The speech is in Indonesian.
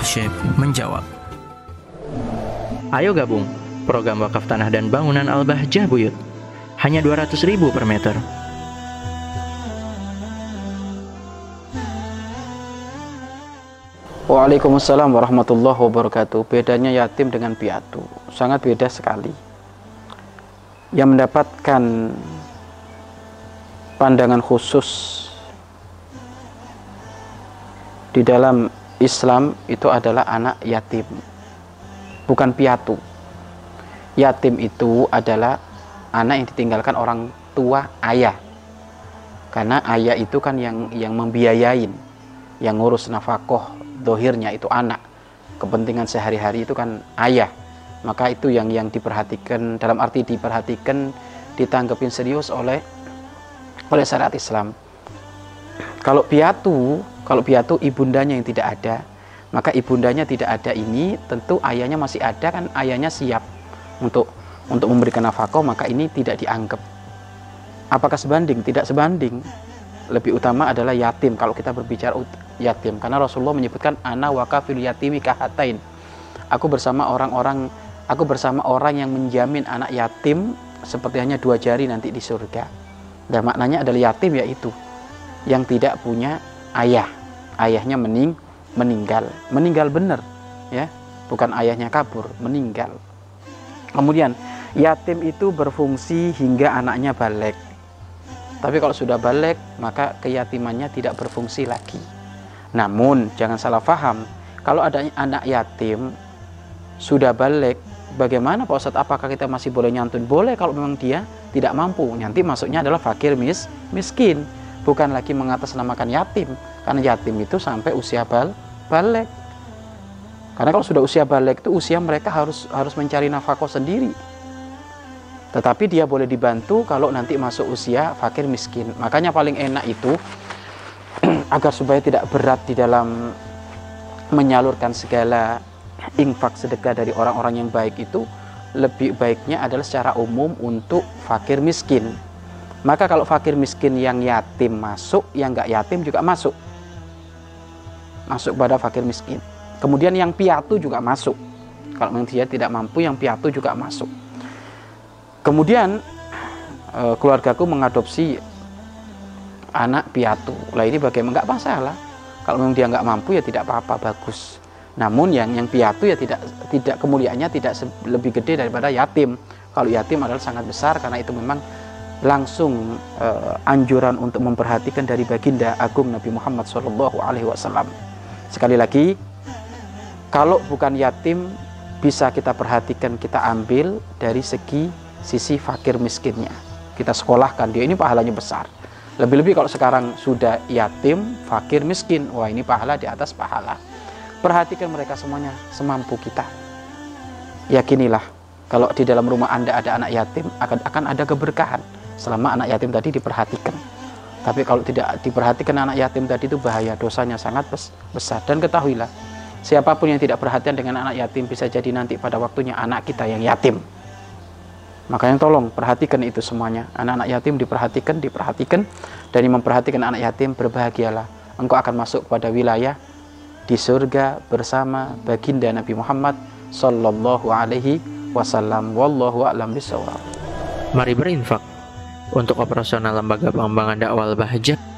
Al-Bahjah menjawab, "Ayo gabung program wakaf tanah dan bangunan Al-Bahjah, Buyut. Hanya 200.000 per meter." Waalaikumsalam warahmatullahi wabarakatuh. Bedanya yatim dengan piatu sangat beda sekali. Yang mendapatkan pandangan khusus di dalam Islam itu adalah anak yatim, bukan piatu. Yatim itu adalah anak yang ditinggalkan orang tua ayah, karena ayah itu kan yang membiayain, yang ngurus nafkah. Dohirnya itu anak, kepentingan sehari-hari itu kan ayah, maka itu yang diperhatikan, dalam arti diperhatikan, ditanggepin serius oleh syariat Islam. Kalau piatu ibundanya yang tidak ada, maka ibundanya tidak ada ini, tentu ayahnya masih ada kan, ayahnya siap untuk memberikan nafkah, maka ini tidak dianggap. Apakah sebanding? Tidak sebanding. Lebih utama adalah yatim kalau kita berbicara yatim, karena Rasulullah menyebutkan ana wa kafil yatimi kahatain. Aku bersama orang yang menjamin anak yatim seperti hanya 2 jari nanti di surga. Dan maknanya adalah yatim yaitu yang tidak punya ayah. Ayahnya meninggal. Meninggal benar, ya. Bukan ayahnya kabur, meninggal. Kemudian yatim itu berfungsi hingga anaknya baligh. Tapi kalau sudah baligh, maka keyatimannya tidak berfungsi lagi. Namun, jangan salah paham. Kalau ada anak yatim, sudah baligh, bagaimana Pak Ustadz? Apakah kita masih boleh nyantun? Boleh kalau memang dia tidak mampu. Nanti masuknya adalah fakir miskin. Bukan lagi mengatasnamakan yatim. Karena yatim itu sampai usia baligh. Karena kalau sudah usia baligh itu usia mereka harus mencari nafkah sendiri. Tetapi dia boleh dibantu kalau nanti masuk usia fakir miskin. Makanya paling enak itu agar supaya tidak berat di dalam menyalurkan segala infak sedekah dari orang-orang yang baik itu, lebih baiknya adalah secara umum untuk fakir miskin. Maka kalau fakir miskin yang yatim masuk, yang nggak yatim juga masuk pada fakir miskin. Kemudian yang piatu juga masuk. Kalau dia tidak mampu, yang piatu juga masuk. Kemudian keluargaku mengadopsi anak piatu. Lah ini bagaimana? Enggak masalah. Kalau memang dia enggak mampu ya tidak apa-apa, bagus. Namun yang piatu ya tidak kemuliaannya tidak lebih gede daripada yatim. Kalau yatim adalah sangat besar karena itu memang langsung anjuran untuk memperhatikan dari baginda agung Nabi Muhammad SAW. Sekali lagi, kalau bukan yatim bisa kita perhatikan, kita ambil dari sisi fakir miskinnya, kita sekolahkan dia, ini pahalanya besar. Lebih-lebih kalau sekarang sudah yatim, fakir miskin, wah ini pahala di atas pahala. Perhatikan mereka semuanya semampu kita. Yakinilah kalau di dalam rumah Anda ada anak yatim, akan ada keberkahan selama anak yatim tadi diperhatikan. Tapi kalau tidak diperhatikan anak yatim tadi, itu bahaya, dosanya sangat besar. Dan ketahuilah, siapapun yang tidak perhatian dengan anak yatim bisa jadi nanti pada waktunya anak kita yang yatim. Makanya tolong perhatikan itu semuanya. Anak-anak yatim diperhatikan. Dan yang memperhatikan anak yatim berbahagialah. Engkau akan masuk kepada wilayah di surga bersama baginda Nabi Muhammad sallallahu alaihi wasallam. Wallahu a'lam bishawab. Mari berinfak untuk operasional lembaga pengembangan dakwah Al-Bahjah.